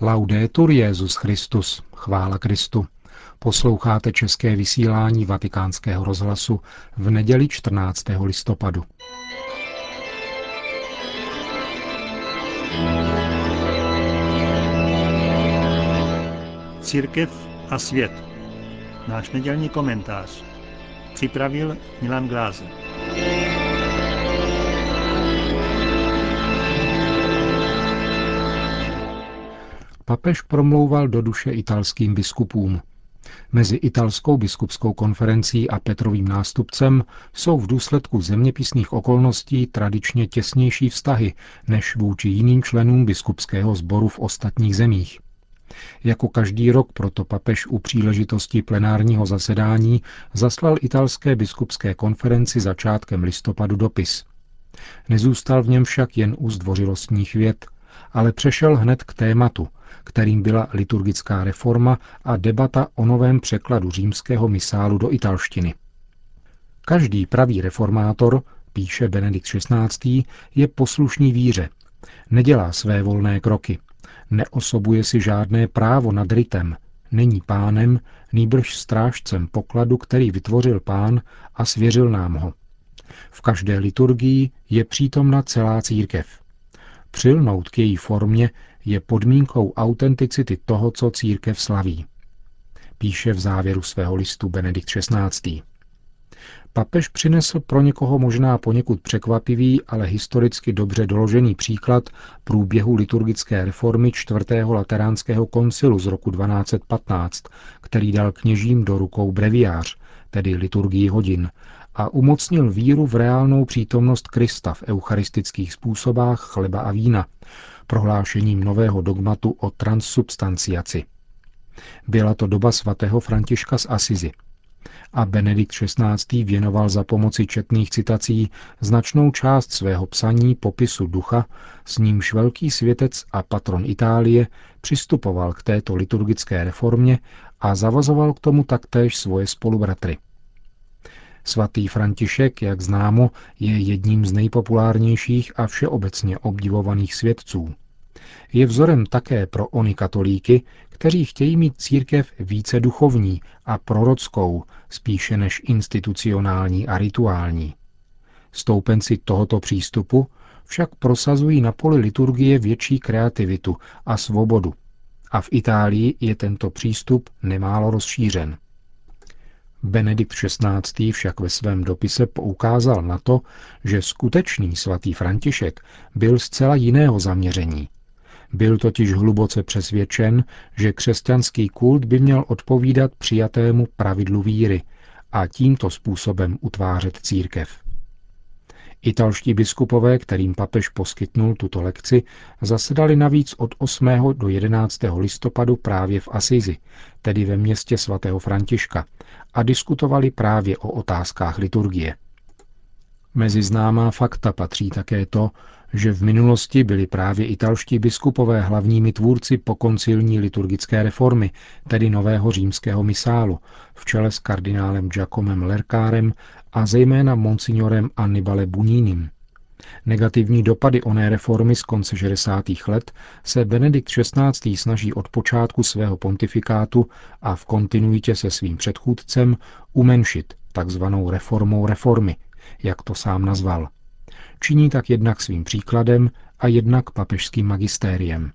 Laudetur Jesus Christus, chvála Kristu. Posloucháte české vysílání Vatikánského rozhlasu v neděli 14. listopadu. Církev a svět. Náš nedělní komentář. Připravil Milan Glázev. Papež promlouval do duše italským biskupům. Mezi italskou biskupskou konferencí a Petrovým nástupcem jsou v důsledku zeměpisných okolností tradičně těsnější vztahy než vůči jiným členům biskupského sboru v ostatních zemích. Jako každý rok proto papež u příležitosti plenárního zasedání zaslal italské biskupské konferenci začátkem listopadu dopis. Nezůstal v něm však jen u zdvořilostních vět, ale přešel hned k tématu, kterým byla liturgická reforma a debata o novém překladu římského misálu do italštiny. Každý pravý reformátor, píše Benedikt XVI., je poslušný víře, nedělá své volné kroky, neosobuje si žádné právo nad ritem, není pánem, nýbrž strážcem pokladu, který vytvořil Pán a svěřil nám ho. V každé liturgii je přítomna celá církev. Přilnout k její formě je podmínkou autenticity toho, co církev slaví, píše v závěru svého listu Benedikt XVI. Papež přinesl pro někoho možná poněkud překvapivý, ale historicky dobře doložený příklad průběhu liturgické reformy čtvrtého Lateránského koncilu z roku 1215, který dal kněžím do rukou breviář, tedy liturgii hodin, a umocnil víru v reálnou přítomnost Krista v eucharistických způsobách chleba a vína, prohlášením nového dogmatu o transsubstanciaci. Byla to doba svatého Františka z Assisi. A Benedikt XVI. Věnoval za pomoci četných citací značnou část svého psaní popisu ducha, s nímž velký světec a patron Itálie přistupoval k této liturgické reformě a zavazoval k tomu taktéž svoje spolubratry. Svatý František, jak známo, je jedním z nejpopulárnějších a všeobecně obdivovaných světců. Je vzorem také pro ony katolíky, kteří chtějí mít církev více duchovní a prorockou, spíše než institucionální a rituální. Stoupenci tohoto přístupu však prosazují na poli liturgie větší kreativitu a svobodu a v Itálii je tento přístup nemálo rozšířen. Benedikt XVI. Však ve svém dopise poukázal na to, že skutečný svatý František byl zcela jiného zaměření. Byl totiž hluboce přesvědčen, že křesťanský kult by měl odpovídat přijatému pravidlu víry a tímto způsobem utvářet církev. Italští biskupové, kterým papež poskytnul tuto lekci, zasedali navíc od 8. do 11. listopadu právě v Assisi, tedy ve městě sv. Františka, a diskutovali právě o otázkách liturgie. Mezi známá fakta patří také to, že v minulosti byli právě italští biskupové hlavními tvůrci pokoncilní liturgické reformy, tedy nového římského misálu, v čele s kardinálem Giacomem Lercarem a zejména monsignorem Annibale Bunínim. Negativní dopady oné reformy z konce 60. let se Benedikt XVI. Snaží od počátku svého pontifikátu a v kontinuitě se svým předchůdcem umenšit takzvanou reformou reformy, jak to sám nazval. Činí tak jednak svým příkladem a jednak papežským magistériem.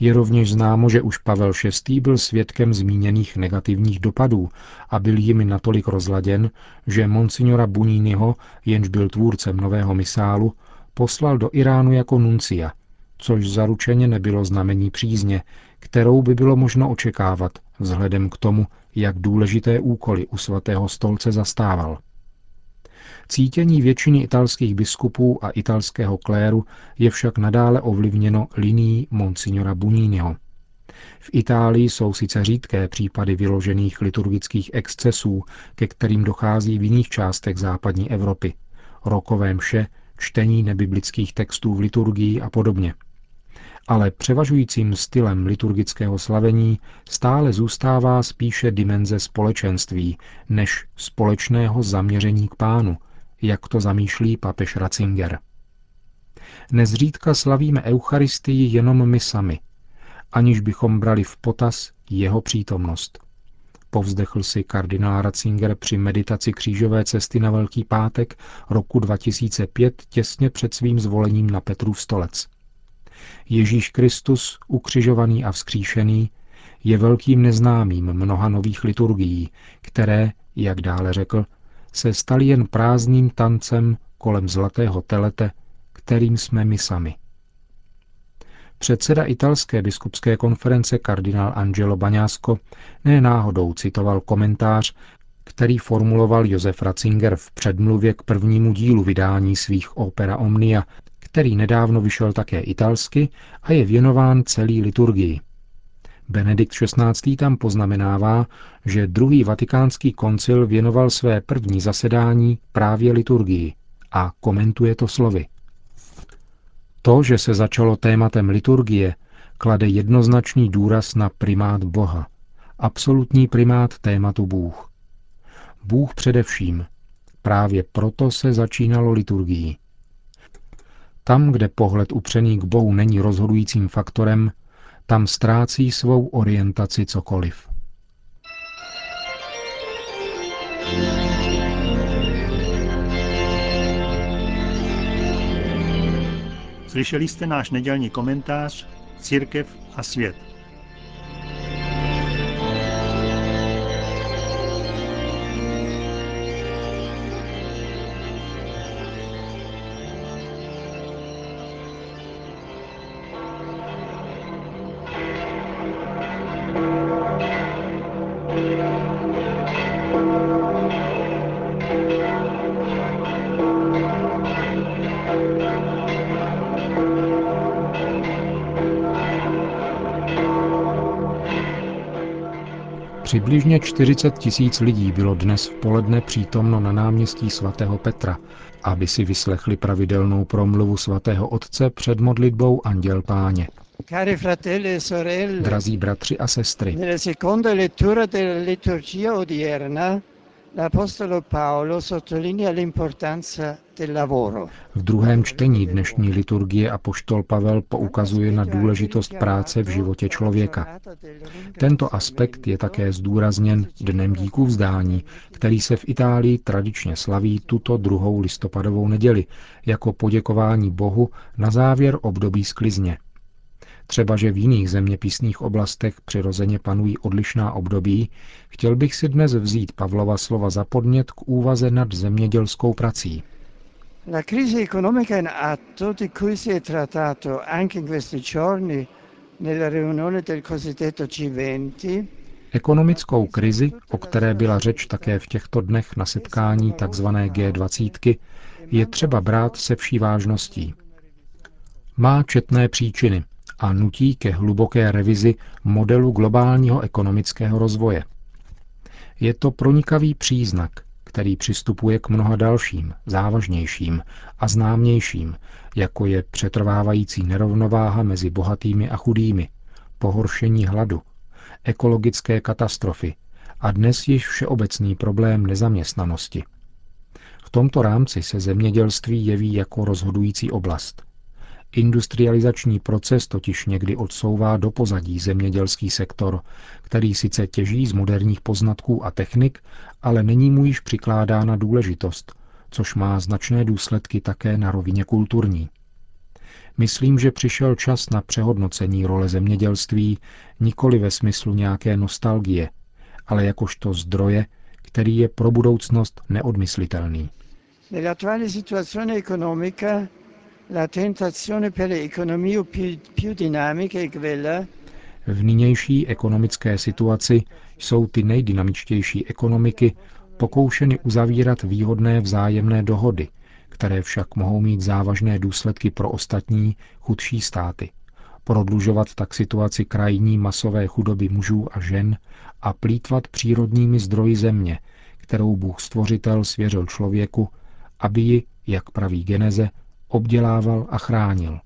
Je rovněž známo, že už Pavel VI. Byl svědkem zmíněných negativních dopadů a byl jimi natolik rozladěn, že monsignora Buníniho, jenž byl tvůrcem nového misálu, poslal do Iránu jako nuncia, což zaručeně nebylo znamení přízně, kterou by bylo možno očekávat vzhledem k tomu, jak důležité úkoly u svatého stolce zastával. Cítění většiny italských biskupů a italského kléru je však nadále ovlivněno linií monsignora Buníniho. V Itálii jsou sice řídké případy vyložených liturgických excesů, ke kterým dochází v jiných částech západní Evropy, rokové mše, čtení nebiblických textů v liturgii a podobně. Ale převažujícím stylem liturgického slavení stále zůstává spíše dimenze společenství než společného zaměření k Pánu, jak to zamýšlí papež Ratzinger. Nezřídka slavíme eucharistii jenom my sami, aniž bychom brali v potaz jeho přítomnost. Povzdechl si kardinál Ratzinger při meditaci křížové cesty na Velký pátek roku 2005 těsně před svým zvolením na Petrův stolec. Ježíš Kristus, ukřižovaný a vzkříšený, je velkým neznámým mnoha nových liturgií, které, jak dále řekl, se staly jen prázdným tancem kolem zlatého telete, kterým jsme my sami. Předseda italské biskupské konference kardinál Angelo Bañasco ne náhodou citoval komentář, který formuloval Josef Ratzinger v předmluvě k prvnímu dílu vydání svých Opera Omnia, který nedávno vyšel také italsky a je věnován celý liturgii. Benedikt XVI. Tam poznamenává, že druhý vatikánský koncil věnoval své první zasedání právě liturgii a komentuje to slovy. To, že se začalo tématem liturgie, klade jednoznačný důraz na primát Boha, absolutní primát tématu Bůh. Bůh především, právě proto se začínalo liturgií. Tam, kde pohled upřený k Bohu není rozhodujícím faktorem, tam ztrácí svou orientaci cokoliv. Slyšeli jste náš nedělní komentář Církev a svět. Přibližně 40 000 lidí bylo dnes v poledne přítomno na náměstí svatého Petra, aby si vyslechli pravidelnou promluvu svatého otce před modlitbou Anděl Páně. Drazí bratři a sestry, v druhém čtení dnešní liturgie apoštol Pavel poukazuje na důležitost práce v životě člověka. Tento aspekt je také zdůrazněn Dnem díků vzdání, který se v Itálii tradičně slaví tuto 2. listopadovou neděli jako poděkování Bohu na závěr období sklizně. Třeba, že v jiných zeměpisných oblastech přirozeně panují odlišná období, chtěl bych si dnes vzít Pavlova slova za podnět k úvaze nad zemědělskou prací. Ekonomickou krizi, o které byla řeč také v těchto dnech na setkání tzv. G20, je třeba brát se vší vážností. Má četné příčiny a nutí ke hluboké revizi modelu globálního ekonomického rozvoje. Je to pronikavý příznak, který přistupuje k mnoha dalším, závažnějším a známějším, jako je přetrvávající nerovnováha mezi bohatými a chudými, pohoršení hladu, ekologické katastrofy a dnes již všeobecný problém nezaměstnanosti. V tomto rámci se zemědělství jeví jako rozhodující oblast. Industrializační proces totiž někdy odsouvá do pozadí zemědělský sektor, který sice těží z moderních poznatků a technik, ale není mu již přikládána důležitost, což má značné důsledky také na rovině kulturní. Myslím, že přišel čas na přehodnocení role zemědělství nikoli ve smyslu nějaké nostalgie, ale jakožto zdroje, který je pro budoucnost neodmyslitelný. Nell'attuale situazione economica v nynější ekonomické situaci jsou ty nejdynamičtější ekonomiky pokoušeny uzavírat výhodné vzájemné dohody, které však mohou mít závažné důsledky pro ostatní, chudší státy, prodlužovat tak situaci krajní masové chudoby mužů a žen a plýtvat přírodními zdroji země, kterou Bůh Stvořitel svěřil člověku, aby ji, jak praví Geneze, obdělával a chránil.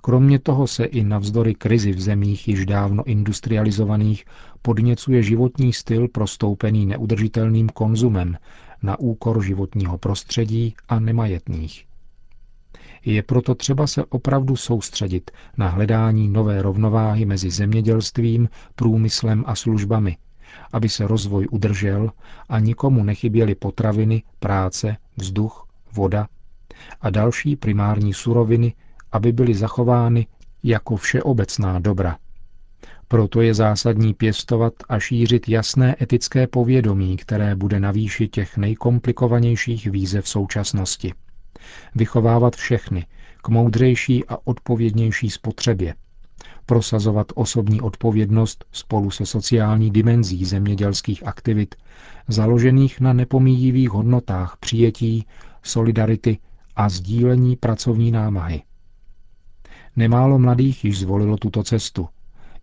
Kromě toho se i navzdory krizi v zemích již dávno industrializovaných podněcuje životní styl prostoupený neudržitelným konzumem na úkor životního prostředí a nemajetných. Je proto třeba se opravdu soustředit na hledání nové rovnováhy mezi zemědělstvím, průmyslem a službami, aby se rozvoj udržel a nikomu nechyběly potraviny, práce, vzduch, voda a další primární suroviny, aby byly zachovány jako všeobecná dobra. Proto je zásadní pěstovat a šířit jasné etické povědomí, které bude na výši těch nejkomplikovanějších výzev současnosti. Vychovávat všechny k moudřejší a odpovědnější spotřebě. Prosazovat osobní odpovědnost spolu se sociální dimenzí zemědělských aktivit, založených na nepomíjivých hodnotách přijetí, solidarity a sdílení pracovní námahy. Nemálo mladých již zvolilo tuto cestu.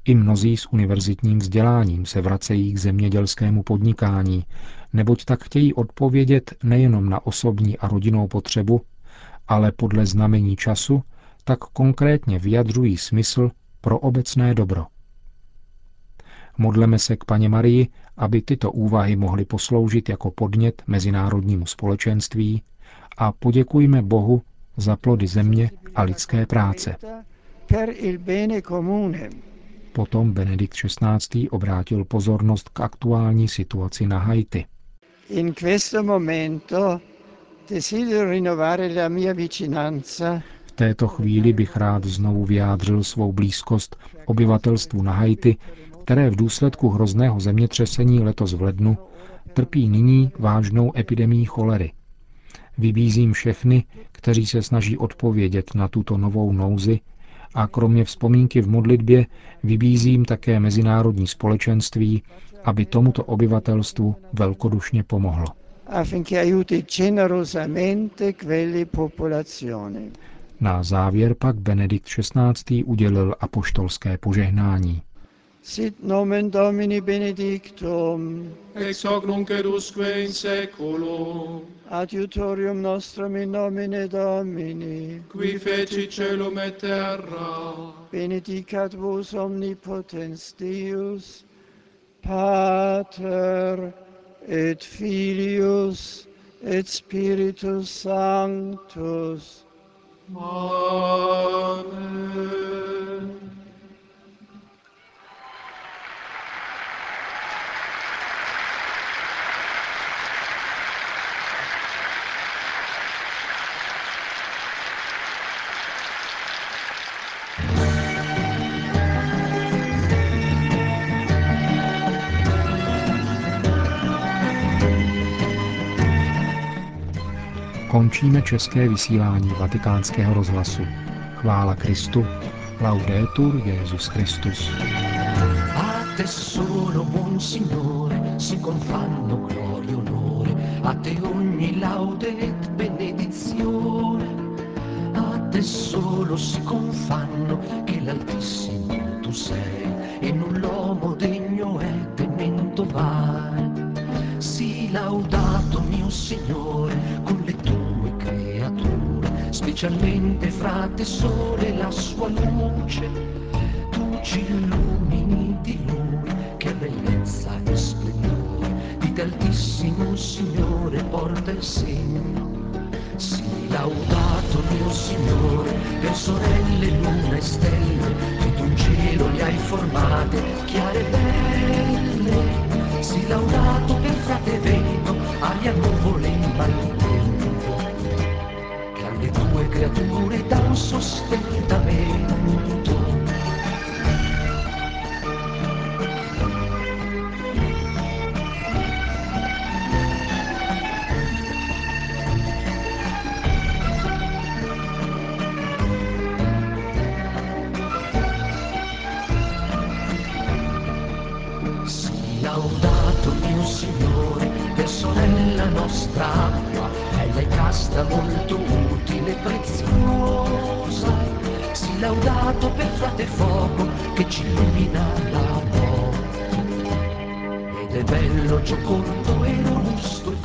I mnozí s univerzitním vzděláním se vracejí k zemědělskému podnikání, neboť tak chtějí odpovědět nejenom na osobní a rodinnou potřebu, ale podle znamení času tak konkrétně vyjadřují smysl pro obecné dobro. Modleme se k Panně Marii, aby tyto úvahy mohly posloužit jako podnět mezinárodnímu společenství, a poděkujme Bohu za plody země a lidské práce. Potom Benedikt XVI. Obrátil pozornost k aktuální situaci na Haiti. V této chvíli bych rád znovu vyjádřil svou blízkost obyvatelstvu na Haiti, které v důsledku hrozného zemětřesení letos v lednu trpí nyní vážnou epidemií cholery. Vybízím všechny, kteří se snaží odpovědět na tuto novou nouzi, a kromě vzpomínky v modlitbě vybízím také mezinárodní společenství, aby tomuto obyvatelstvu velkodušně pomohlo. Na závěr pak Benedikt XVI. Udělil apoštolské požehnání. Sit nomen Domini benedictum, ex hoc nunc edusque in seculum, adiutorium nostrum in nomine Domini, qui feci celum et terra, benedicat vos omnipotens Deus, Pater et Filius et Spiritus Sanctus. Amen. Končíme české vysílání Vatikánského rozhlasu. Chvála Kristu. Laudetur Jesus Christus. A te solo, buon Signore, si confanno gloria e onore, a te ogni laude et benedizione. A te solo si confanno che l'Altissimo tu sei, e null'uomo degno è temendo vai. Sii laudato mio Signore con le tue creature, specialmente fra te sole la sua luce. Tu ci illumini di Lui, che bellezza e splendore, di te Altissimo Signore porta il segno. Sii laudato mio Signore per sorelle, luna e stelle, che tu in cielo le hai formate chiare e belle. Sii laudato per frate e vento, aria, nuvole in ballo, che alle tue creature dà un sostentamento. Molto utile e preziosa, sii laudato per frate fuoco che ci illumina la morte, ed è bello, giocondo e robusto.